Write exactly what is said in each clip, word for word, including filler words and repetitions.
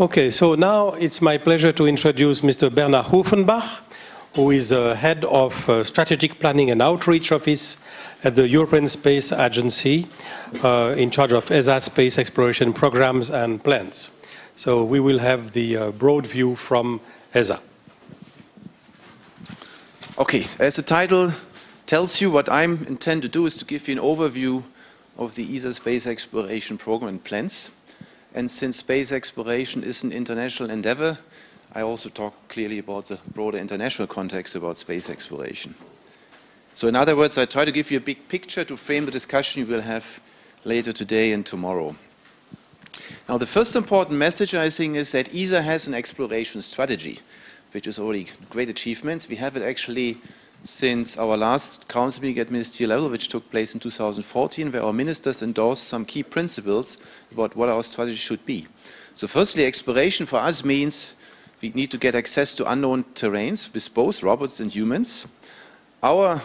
Okay, so now it's my pleasure to introduce Mister Bernard Hufenbach, who is uh, head of uh, strategic planning and outreach office at the European Space Agency, uh, in charge of E S A space exploration programs and plans. So we will have the uh, broad view from E S A. Okay, as the title tells you, what I intend to do is to give you an overview of the E S A space exploration program and plans. And since space exploration is an international endeavor, I also talk clearly about the broader international context about space exploration. So in other words, I try to give you a big picture to frame the discussion you will have later today and tomorrow. Now, the first important message, I think, is that E S A has an exploration strategy, which is already great achievements. We have it actually since our last council meeting at ministerial level, which took place in two thousand fourteen, where our ministers endorsed some key principles about what our strategy should be. So firstly, exploration for us means we need to get access to unknown terrains with both robots and humans. Our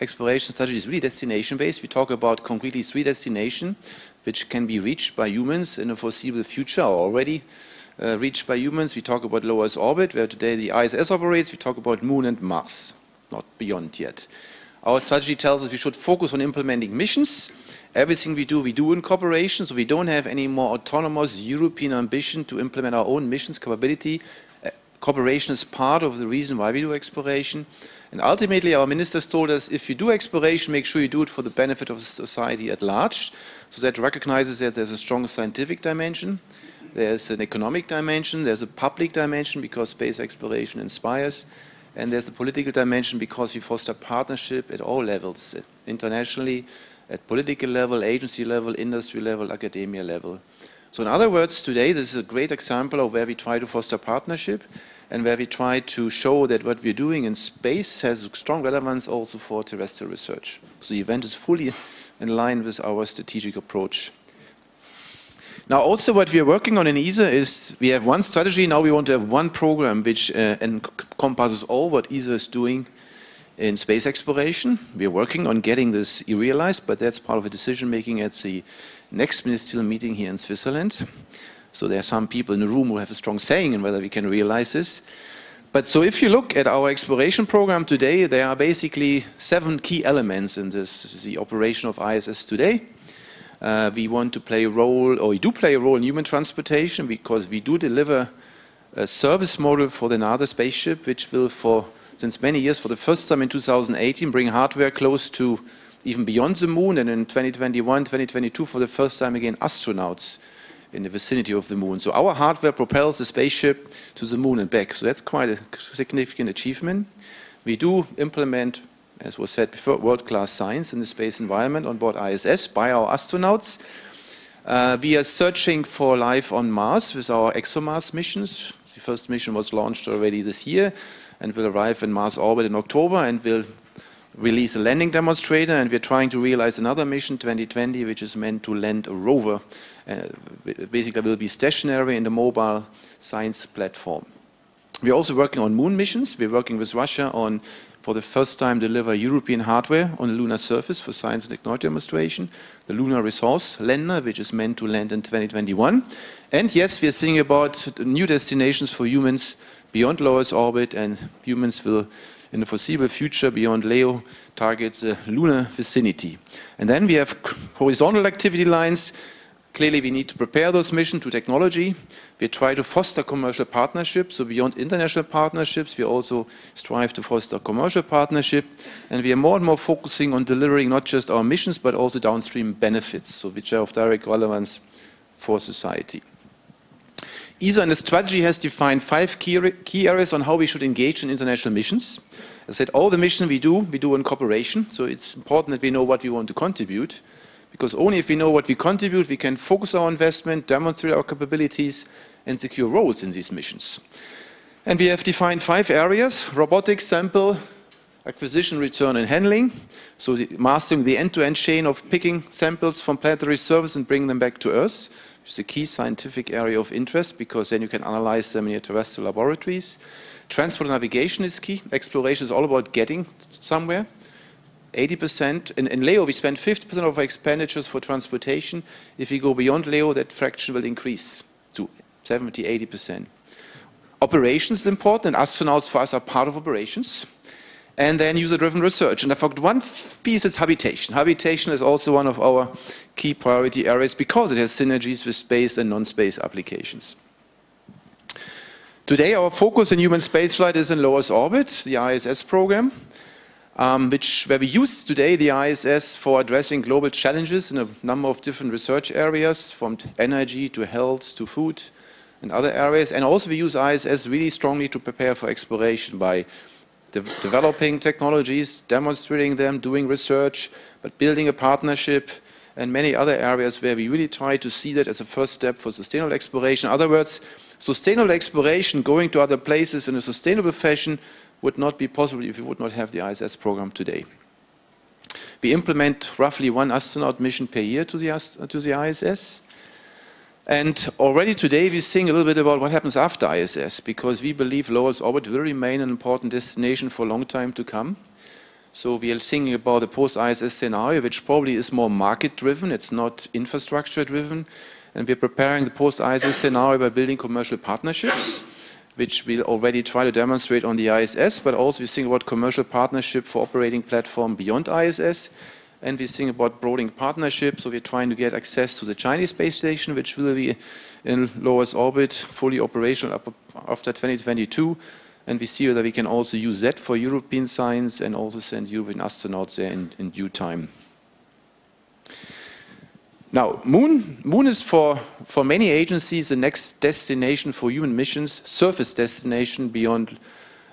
exploration strategy is really destination-based. We talk about concretely three destinations which can be reached by humans in a foreseeable future or already uh, reached by humans. We talk about low Earth orbit, where today the I S S operates. We talk about Moon and Mars, not beyond yet. Our strategy tells us we should focus on implementing missions. Everything we do, we do in cooperation, so we don't have any more autonomous European ambition to implement our own missions capability. Uh, cooperation is part of the reason why we do exploration. And ultimately, our ministers told us, if you do exploration, make sure you do it for the benefit of society at large. So that recognizes that there's a strong scientific dimension, there's an economic dimension, there's a public dimension because space exploration inspires, and there's a political dimension because we foster partnership at all levels, internationally, at political level, agency level, industry level, academia level. So in other words, today this is a great example of where we try to foster partnership and where we try to show that what we're doing in space has strong relevance also for terrestrial research. So the event is fully in line with our strategic approach. Now also what we are working on in E S A is we have one strategy, now we want to have one program which uh, encompasses all what E S A is doing in space exploration. We are working on getting this realized, but that's part of a decision making at the next ministerial meeting here in Switzerland. So there are some people in the room who have a strong saying in whether we can realize this. But so if you look at our exploration program today, there are basically seven key elements in this, the operation of I S S today. Uh, we want to play a role, or we do play a role in human transportation because we do deliver a service model for the NASA spaceship, which will for, since many years, for the first time in two thousand eighteen, bring hardware close to even beyond the moon, and in twenty twenty-one, twenty twenty-two, for the first time again, astronauts in the vicinity of the moon. So our hardware propels the spaceship to the moon and back. So that's quite a significant achievement. We do implement, as was said before, world-class science in the space environment on board I S S by our astronauts. Uh, we are searching for life on Mars with our ExoMars missions. The first mission was launched already this year and will arrive in Mars orbit in October and will release a landing demonstrator. And we're trying to realize another mission, twenty twenty, which is meant to land a rover. Uh, basically, it will be stationary in the mobile science platform. We're also working on moon missions. We're working with Russia on, for the first time, deliver European hardware on the lunar surface for science and technology demonstration, the Lunar Resource Lander, which is meant to land in twenty twenty-one. And yes, we are thinking about new destinations for humans beyond low Earth orbit, and humans will, in the foreseeable future, beyond L E O, target the lunar vicinity. And then we have horizontal activity lines. Clearly, we need to prepare those missions to technology. We try to foster commercial partnerships. So beyond international partnerships, we also strive to foster commercial partnership. And we are more and more focusing on delivering not just our missions, but also downstream benefits, so which are of direct relevance for society. E S A and the strategy has defined five key, key areas on how we should engage in international missions. As I said, all the missions we do, we do in cooperation. So it's important that we know what we want to contribute, because only if we know what we contribute, we can focus our investment, demonstrate our capabilities, and secure roles in these missions. And we have defined five areas: robotics, sample, acquisition, return, and handling. So the, mastering the end-to-end chain of picking samples from planetary surface and bringing them back to Earth, which is a key scientific area of interest, because then you can analyze them in your terrestrial laboratories. Transport and navigation is key. Exploration is all about getting somewhere. eighty percent, in, in L E O we spend fifty percent of our expenditures for transportation. If we go beyond L E O, that fraction will increase to seventy, eighty percent. Operations is important, and astronauts for us are part of operations. And then user-driven research. And I forgot one piece, it's habitation. Habitation is also one of our key priority areas because it has synergies with space and non-space applications. Today, our focus in human spaceflight is in low Earth orbit, the I S S program, um, which where we use today the I S S for addressing global challenges in a number of different research areas, from energy to health to food and other areas. And also we use I S S really strongly to prepare for exploration by de developing technologies, demonstrating them, doing research, but building a partnership and many other areas where we really try to see that as a first step for sustainable exploration. In other words, sustainable exploration, going to other places in a sustainable fashion, would not be possible if we would not have the I S S program today. We implement roughly one astronaut mission per year to the, to the I S S. And already today we think a little bit about what happens after I S S, because we believe low Earth orbit will remain an important destination for a long time to come. So we are thinking about the post-I S S scenario, which probably is more market-driven, it's not infrastructure-driven. And we're preparing the post-I S S scenario by building commercial partnerships, which we'll already try to demonstrate on the I S S, but also we think about commercial partnership for operating platform beyond I S S, and we think about broadening partnerships, so we're trying to get access to the Chinese space station, which will be in low Earth orbit, fully operational up after twenty twenty-two, and we see that we can also use that for European science and also send European astronauts there in, in due time. Now, Moon, Moon is for, for many agencies the next destination for human missions, surface destination beyond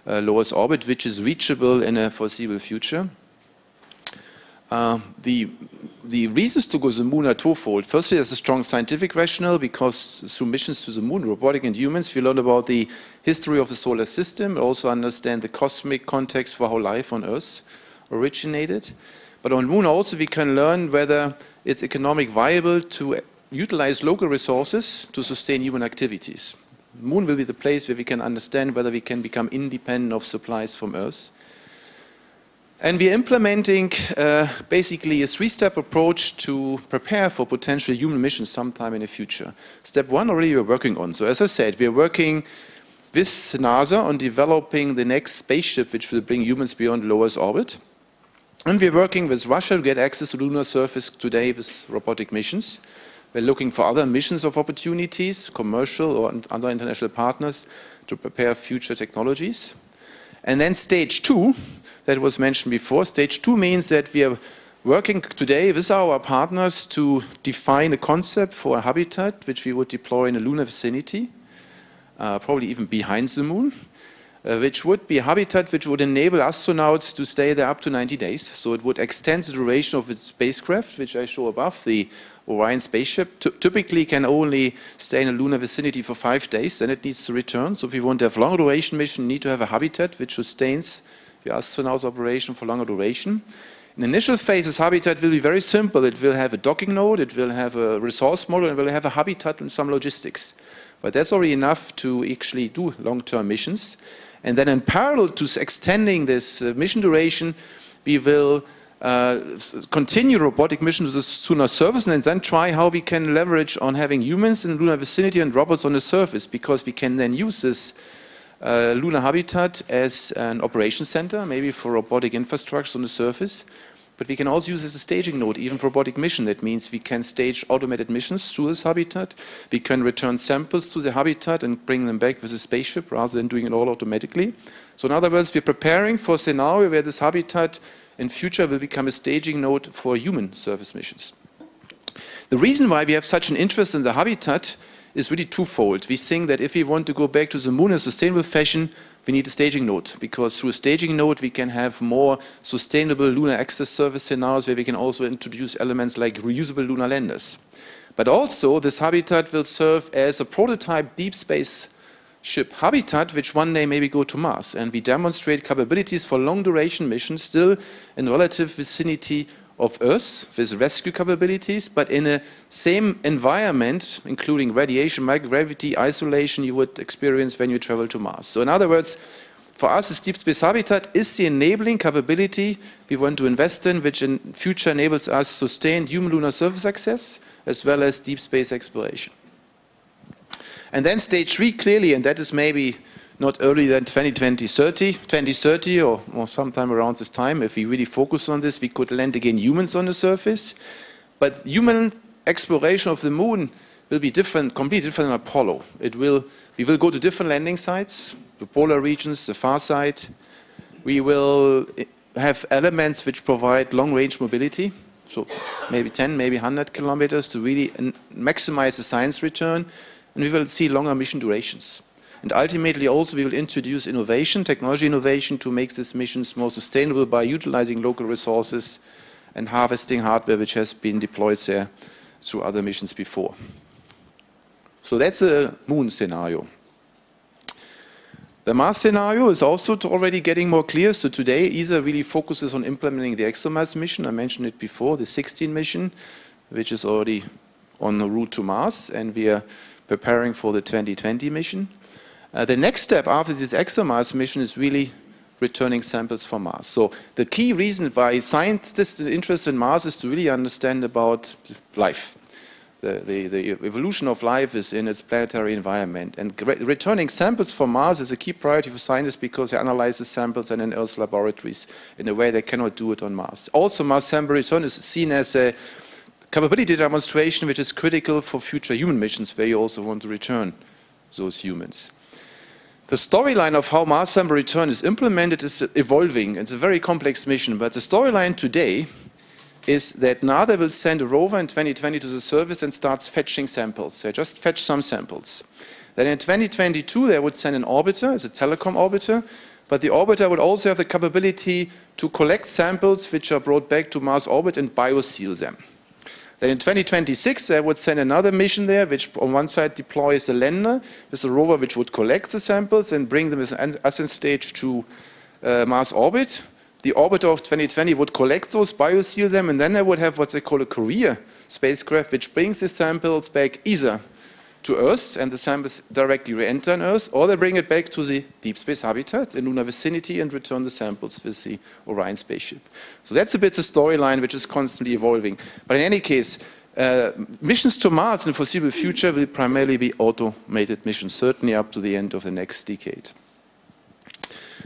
uh, low Earth orbit, which is reachable in a foreseeable future. Uh, the, the reasons to go to the Moon are twofold. Firstly, there's a strong scientific rationale because through missions to the Moon, robotic and humans, we learn about the history of the solar system, also understand the cosmic context for how life on Earth originated. But on Moon also we can learn whether it's economically viable to utilize local resources to sustain human activities. Moon will be the place where we can understand whether we can become independent of supplies from Earth. And we're implementing uh, basically a three-step approach to prepare for potential human missions sometime in the future. Step one already we're working on. So as I said, we're working with NASA on developing the next spaceship which will bring humans beyond low Earth orbit. And we're working with Russia to get access to the lunar surface today with robotic missions. We're looking for other missions of opportunities, commercial or other international partners, to prepare future technologies. And then stage two, that was mentioned before, stage two means that we are working today with our partners to define a concept for a habitat which we would deploy in a lunar vicinity, uh, probably even behind the Moon. Uh, which would be a habitat which would enable astronauts to stay there up to ninety days. So it would extend the duration of its spacecraft, which I show above, the Orion spaceship. T typically can only stay in a lunar vicinity for five days, then it needs to return. So if you want to have a long duration mission, you need to have a habitat which sustains the astronauts' operation for longer duration. In the initial phase, this habitat will be very simple. It will have a docking node, it will have a resource model, and it will have a habitat and some logistics. But that's already enough to actually do long-term missions. And then in parallel to extending this uh, mission duration, we will uh, continue robotic missions to the lunar surface and then try how we can leverage on having humans in the lunar vicinity and robots on the surface, because we can then use this uh, lunar habitat as an operation center, maybe for robotic infrastructure on the surface. But we can also use it as a staging node, even for robotic mission. That means we can stage automated missions through this habitat. We can return samples to the habitat and bring them back with a spaceship rather than doing it all automatically. So in other words, we're preparing for a scenario where this habitat in future will become a staging node for human service missions. The reason why we have such an interest in the habitat is really twofold. We think that if we want to go back to the Moon in a sustainable fashion, we need a staging node, because through a staging node we can have more sustainable lunar access service scenarios where we can also introduce elements like reusable lunar landers. But also this habitat will serve as a prototype deep space ship habitat which one day maybe go to Mars, and we demonstrate capabilities for long duration missions still in relative vicinity of Earth with rescue capabilities, but in a same environment, including radiation, microgravity, isolation you would experience when you travel to Mars. So in other words, for us, this deep space habitat is the enabling capability we want to invest in, which in future enables us sustained human lunar surface access as well as deep space exploration. And then stage three, clearly, and that is maybe not earlier than twenty thirty or, or sometime around this time, if we really focus on this, we could land again humans on the surface. But human exploration of the moon will be different, completely different than Apollo. It will, we will go to different landing sites, the polar regions, the far side. We will have elements which provide long-range mobility, so maybe ten, maybe one hundred kilometers, to really maximize the science return. And we will see longer mission durations. And ultimately also we will introduce innovation, technology innovation, to make these missions more sustainable by utilizing local resources and harvesting hardware which has been deployed there through other missions before. So that's a moon scenario. The Mars scenario is also already getting more clear. So today E S A really focuses on implementing the ExoMars mission. I mentioned it before, the sixteen mission, which is already on the route to Mars, and we are preparing for the twenty twenty mission. Uh, the next step after this ExoMars mission is really returning samples from Mars. So the key reason why scientists' interest in Mars is to really understand about life. The, the, the evolution of life is in its planetary environment. And re returning samples from Mars is a key priority for scientists because they analyze the samples and in Earth's laboratories in a way they cannot do it on Mars. Also, Mars sample return is seen as a capability demonstration which is critical for future human missions where you also want to return those humans. The storyline of how Mars sample return is implemented is evolving. It's a very complex mission, but the storyline today is that NASA will send a rover in twenty twenty to the surface and starts fetching samples. They just fetch some samples. Then in twenty twenty-two they would send an orbiter, it's a telecom orbiter, but the orbiter would also have the capability to collect samples which are brought back to Mars orbit and bioseal them. Then in twenty twenty-six, they would send another mission there, which on one side deploys a lander with a rover which would collect the samples and bring them as an ascent stage to uh, Mars orbit. The orbiter of twenty twenty would collect those, bioseal them, and then they would have what they call a courier spacecraft, which brings the samples back either to Earth, and the samples directly re-enter on Earth, or they bring it back to the deep space habitat in lunar vicinity and return the samples with the Orion spaceship. So that's a bit the storyline which is constantly evolving. But in any case, uh, missions to Mars in the foreseeable future will primarily be automated missions, certainly up to the end of the next decade.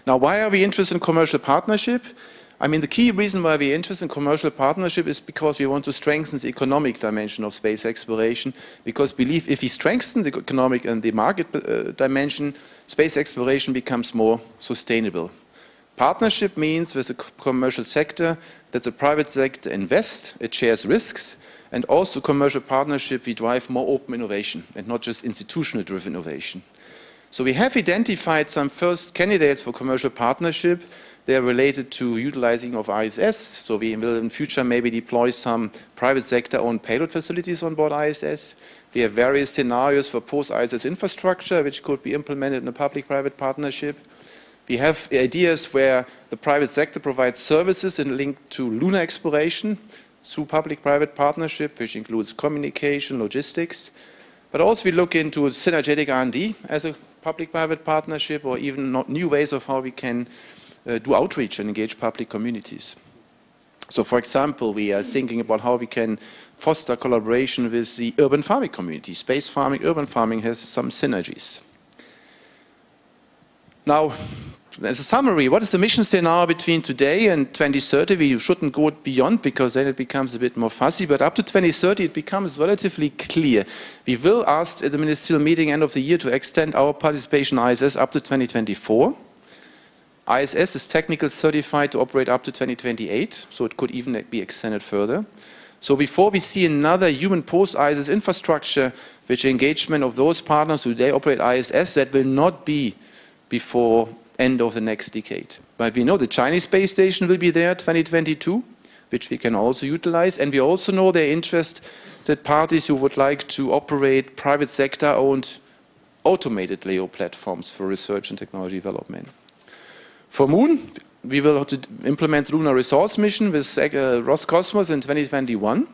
Now, why are we interested in commercial partnership? I mean, the key reason why we're interested in commercial partnership is because we want to strengthen the economic dimension of space exploration, because we believe if we strengthen the economic and the market uh, dimension, space exploration becomes more sustainable. Partnership means with the commercial sector that the private sector invests, it shares risks, and also commercial partnership, we drive more open innovation and not just institutional-driven innovation. So we have identified some first candidates for commercial partnership. They are related to utilizing of I S S, so we will in future maybe deploy some private sector-owned payload facilities on board I S S. We have various scenarios for post-I S S infrastructure, which could be implemented in a public-private partnership. We have ideas where the private sector provides services and linked to lunar exploration through public-private partnership, which includes communication, logistics. But also we look into synergetic R and D as a public-private partnership, or even not new ways of how we can Uh, do outreach and engage public communities. So for example, we are thinking about how we can foster collaboration with the urban farming community. Space farming, urban farming has some synergies. Now, as a summary, what is the mission scenario between today and twenty thirty? We shouldn't go beyond because then it becomes a bit more fuzzy, but up to twenty thirty it becomes relatively clear. We will ask at the ministerial meeting end of the year to extend our participation in I S S up to twenty twenty-four. I S S is technically certified to operate up to twenty twenty-eight, so it could even be extended further. So before we see another human post-I S S infrastructure, which engagement of those partners who today operate I S S, that will not be before end of the next decade. But we know the Chinese space station will be there twenty twenty-two, which we can also utilize, and we also know there are interested parties who would like to operate private sector-owned automated L E O platforms for research and technology development. For Moon, we will have to implement Lunar Resource Mission with uh, Roscosmos in twenty twenty-one.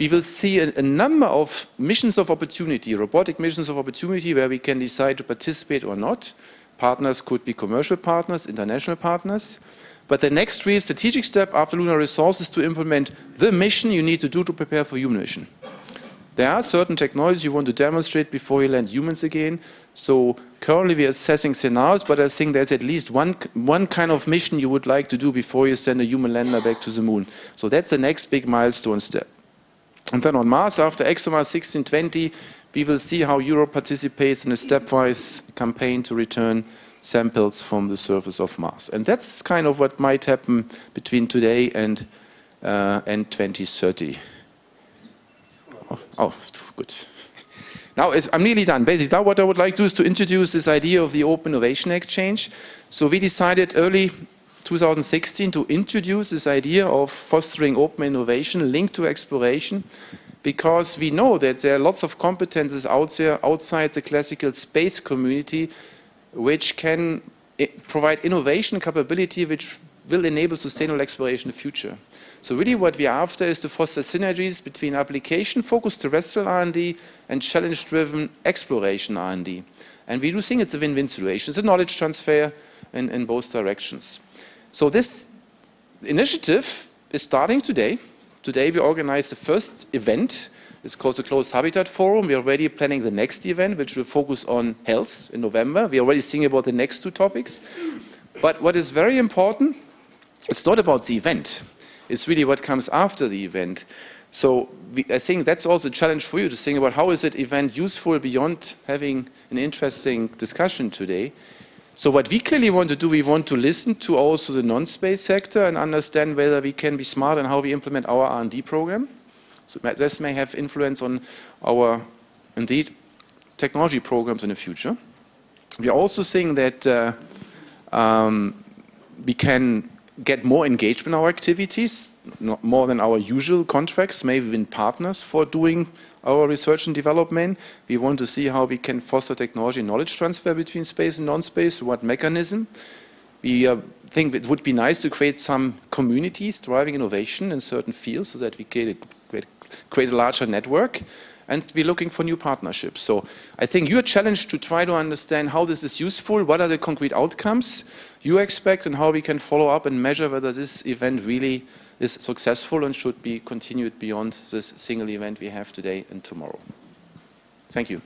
We will see a, a number of missions of opportunity, robotic missions of opportunity, where we can decide to participate or not. Partners could be commercial partners, international partners. But the next real strategic step after Lunar Resource is to implement the mission you need to do to prepare for human mission. There are certain technologies you want to demonstrate before you land humans again. So currently we are assessing scenarios, but I think there's at least one, one kind of mission you would like to do before you send a human lander back to the moon. So that's the next big milestone step. And then on Mars, after ExoMars sixteen twenty, we will see how Europe participates in a stepwise campaign to return samples from the surface of Mars. And that's kind of what might happen between today and, uh, and twenty thirty. Oh, oh, good. Now, it's, I'm nearly done. Basically, now what I would like to do is to introduce this idea of the Open Innovation Exchange. So we decided early two thousand sixteen to introduce this idea of fostering open innovation linked to exploration, because we know that there are lots of competences out there, outside the classical space community, which can provide innovation capability which will enable sustainable exploration in the future. So really what we are after is to foster synergies between application-focused terrestrial R and D and challenge-driven exploration R and D. And we do think it's a win-win situation. It's a knowledge transfer in, in both directions. So this initiative is starting today. Today we organize the first event. It's called the Closed Habitat Forum. We are already planning the next event, which will focus on health in November. We are already thinking about the next two topics. But what is very important, it's not about the event. It's really what comes after the event. So we, I think that's also a challenge for you to think about how is that event useful beyond having an interesting discussion today. So what we clearly want to do, we want to listen to also the non-space sector and understand whether we can be smart in how we implement our R and D program. So this may have influence on our, indeed, technology programs in the future. We are also seeing that uh, um, we can get more engagement in our activities, not more than our usual contracts, maybe even partners for doing our research and development. We want to see how we can foster technology and knowledge transfer between space and non-space, what mechanism. We uh, think it would be nice to create some communities driving innovation in certain fields so that we create a, create a larger network. And we're looking for new partnerships. So I think your challenge to try to understand how this is useful, what are the concrete outcomes you expect, and how we can follow up and measure whether this event really is successful and should be continued beyond this single event we have today and tomorrow. Thank you.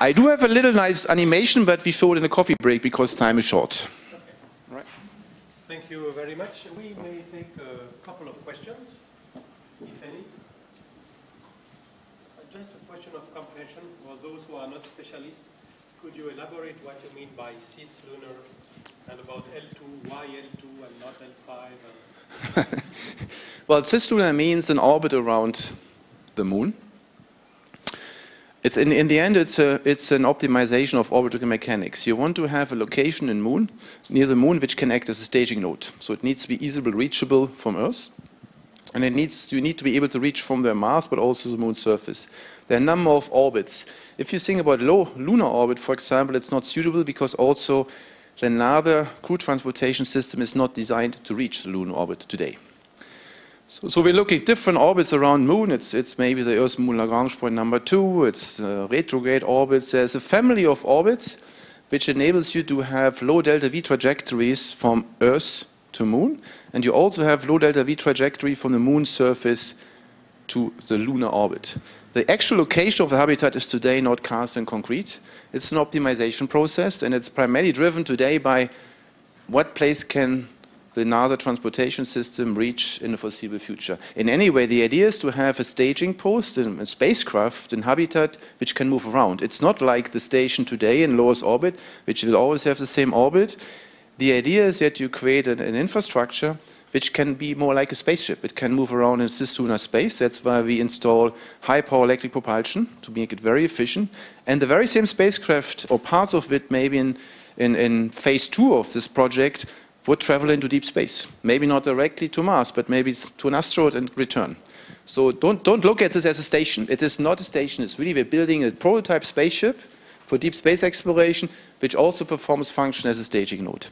I do have a little nice animation, but we show it in a coffee break because time is short. Thank you very much. We may take a couple of questions, if any. Just a question of comprehension for those who are not specialists. Could you elaborate what you mean by cislunar and about L two, why L two and not L five? And well, cislunar means an orbit around the moon. It's in, in the end, it's, a, it's an optimization of orbital mechanics. You want to have a location in moon, near the moon, which can act as a staging node. So it needs to be easily reachable from Earth. And it needs, you need to be able to reach from the Mars, but also the moon's surface. There are a number of orbits. If you think about low lunar orbit, for example, it's not suitable because also the NASA's crew transportation system is not designed to reach the lunar orbit today. So, so we're looking at different orbits around Moon. It's, it's maybe the Earth-Moon Lagrange point number two. It's uh, retrograde orbits. There's a family of orbits which enables you to have low delta V trajectories from Earth to Moon. And you also have low delta V trajectory from the Moon's surface to the lunar orbit. The actual location of the habitat is today not cast in concrete. It's an optimization process, and it's primarily driven today by what place can the NASA transportation system reach in the foreseeable future. In any way, the idea is to have a staging post, a spacecraft, in habitat which can move around. It's not like the station today in low Earth orbit, which will always have the same orbit. The idea is that you create an, an infrastructure which can be more like a spaceship. It can move around in cislunar space. That's why we install high-power electric propulsion to make it very efficient. And the very same spacecraft, or parts of it, maybe in, in, in phase two of this project, would travel into deep space. Maybe not directly to Mars, but maybe to an asteroid and return. So don't, don't look at this as a station. It is not a station. It's really we're building a prototype spaceship for deep space exploration, which also performs function as a staging node.